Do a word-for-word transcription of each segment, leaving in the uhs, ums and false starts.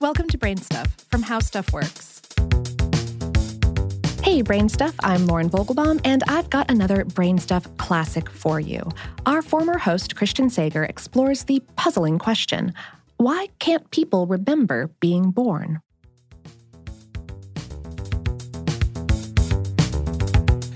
Welcome to Brainstuff from How Stuff Works. Hey, Brainstuff, I'm Lauren Vogelbaum, and I've got another Brainstuff classic for you. Our former host, Christian Sager, explores the puzzling question, why can't people remember being born?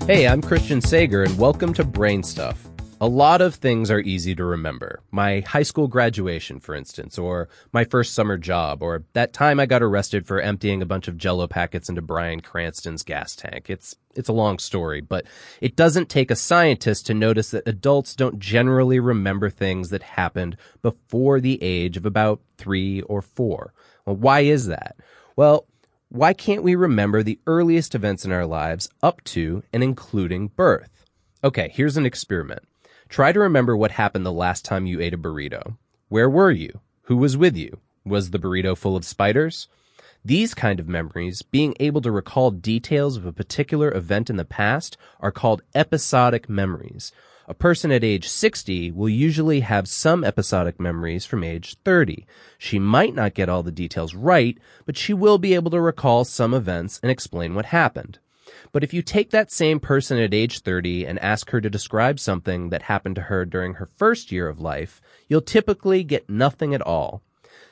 Hey, I'm Christian Sager, and welcome to Brainstuff. A lot of things are easy to remember. My high school graduation, for instance, or my first summer job, or that time I got arrested for emptying a bunch of Jell-O packets into Bryan Cranston's gas tank. It's it's a long story, but it doesn't take a scientist to notice that adults don't generally remember things that happened before the age of about three or four. Well, why is that? Well, why can't we remember the earliest events in our lives up to and including birth? Okay, here's an experiment. Try to remember what happened the last time you ate a burrito. Where were you? Who was with you? Was the burrito full of spiders? These kind of memories, being able to recall details of a particular event in the past, are called episodic memories. A person at age sixty will usually have some episodic memories from age thirty. She might not get all the details right, but she will be able to recall some events and explain what happened. But if you take that same person at age thirty and ask her to describe something that happened to her during her first year of life, you'll typically get nothing at all.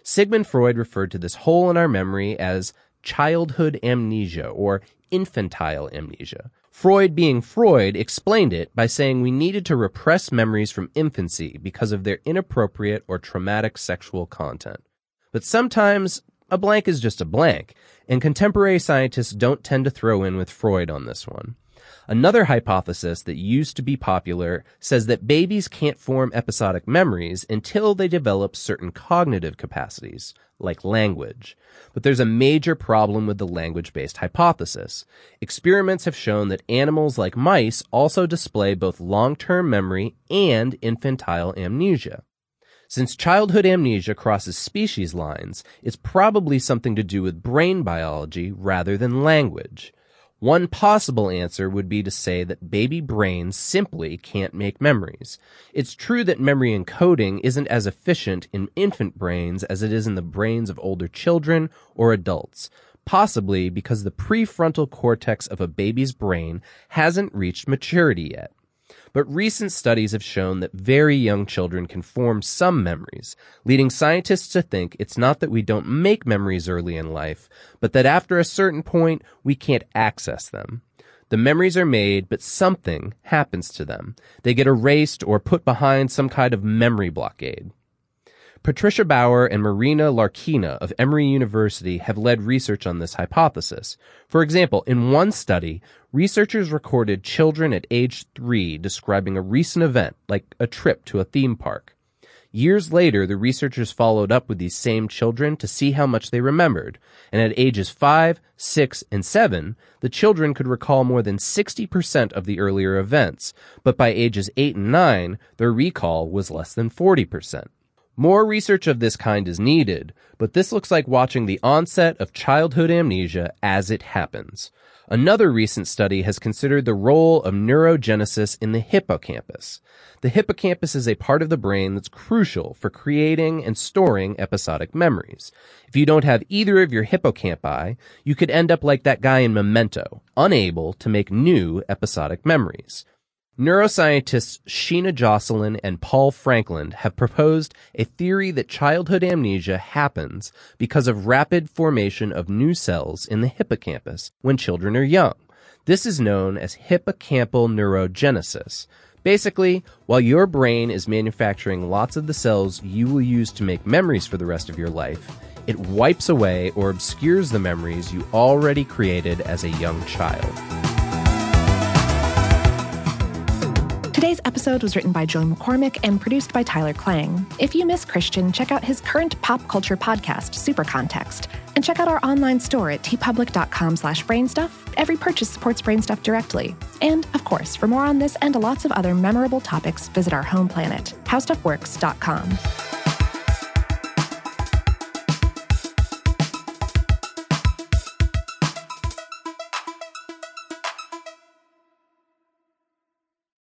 Sigmund Freud referred to this hole in our memory as childhood amnesia or infantile amnesia. Freud, being Freud, explained it by saying we needed to repress memories from infancy because of their inappropriate or traumatic sexual content. But sometimes a blank is just a blank, and contemporary scientists don't tend to throw in with Freud on this one. Another hypothesis that used to be popular says that babies can't form episodic memories until they develop certain cognitive capacities, like language. But there's a major problem with the language-based hypothesis. Experiments have shown that animals like mice also display both long-term memory and infantile amnesia. Since childhood amnesia crosses species lines, it's probably something to do with brain biology rather than language. One possible answer would be to say that baby brains simply can't make memories. It's true that memory encoding isn't as efficient in infant brains as it is in the brains of older children or adults, possibly because the prefrontal cortex of a baby's brain hasn't reached maturity yet. But recent studies have shown that very young children can form some memories, leading scientists to think it's not that we don't make memories early in life, but that after a certain point, we can't access them. The memories are made, but something happens to them. They get erased or put behind some kind of memory blockade. Patricia Bauer and Marina Larkina of Emory University have led research on this hypothesis. For example, in one study, researchers recorded children at age three describing a recent event, like a trip to a theme park. Years later, the researchers followed up with these same children to see how much they remembered, and at ages five, six, and seven, the children could recall more than sixty percent of the earlier events, but by ages eight and nine, their recall was less than forty percent. More research of this kind is needed, but this looks like watching the onset of childhood amnesia as it happens. Another recent study has considered the role of neurogenesis in the hippocampus. The hippocampus is a part of the brain that's crucial for creating and storing episodic memories. If you don't have either of your hippocampi, you could end up like that guy in Memento, unable to make new episodic memories. Neuroscientists Sheena Josselyn and Paul Frankland have proposed a theory that childhood amnesia happens because of rapid formation of new cells in the hippocampus when children are young. This is known as hippocampal neurogenesis. Basically, while your brain is manufacturing lots of the cells you will use to make memories for the rest of your life, it wipes away or obscures the memories you already created as a young child. Today's episode was written by Joy McCormick and produced by Tyler Klang. If you miss Christian, check out his current pop culture podcast, Super Context, and check out our online store at tpublic.com slash brainstuff. Every purchase supports Brainstuff directly. And, of course, for more on this and lots of other memorable topics, visit our home planet, how stuff works dot com.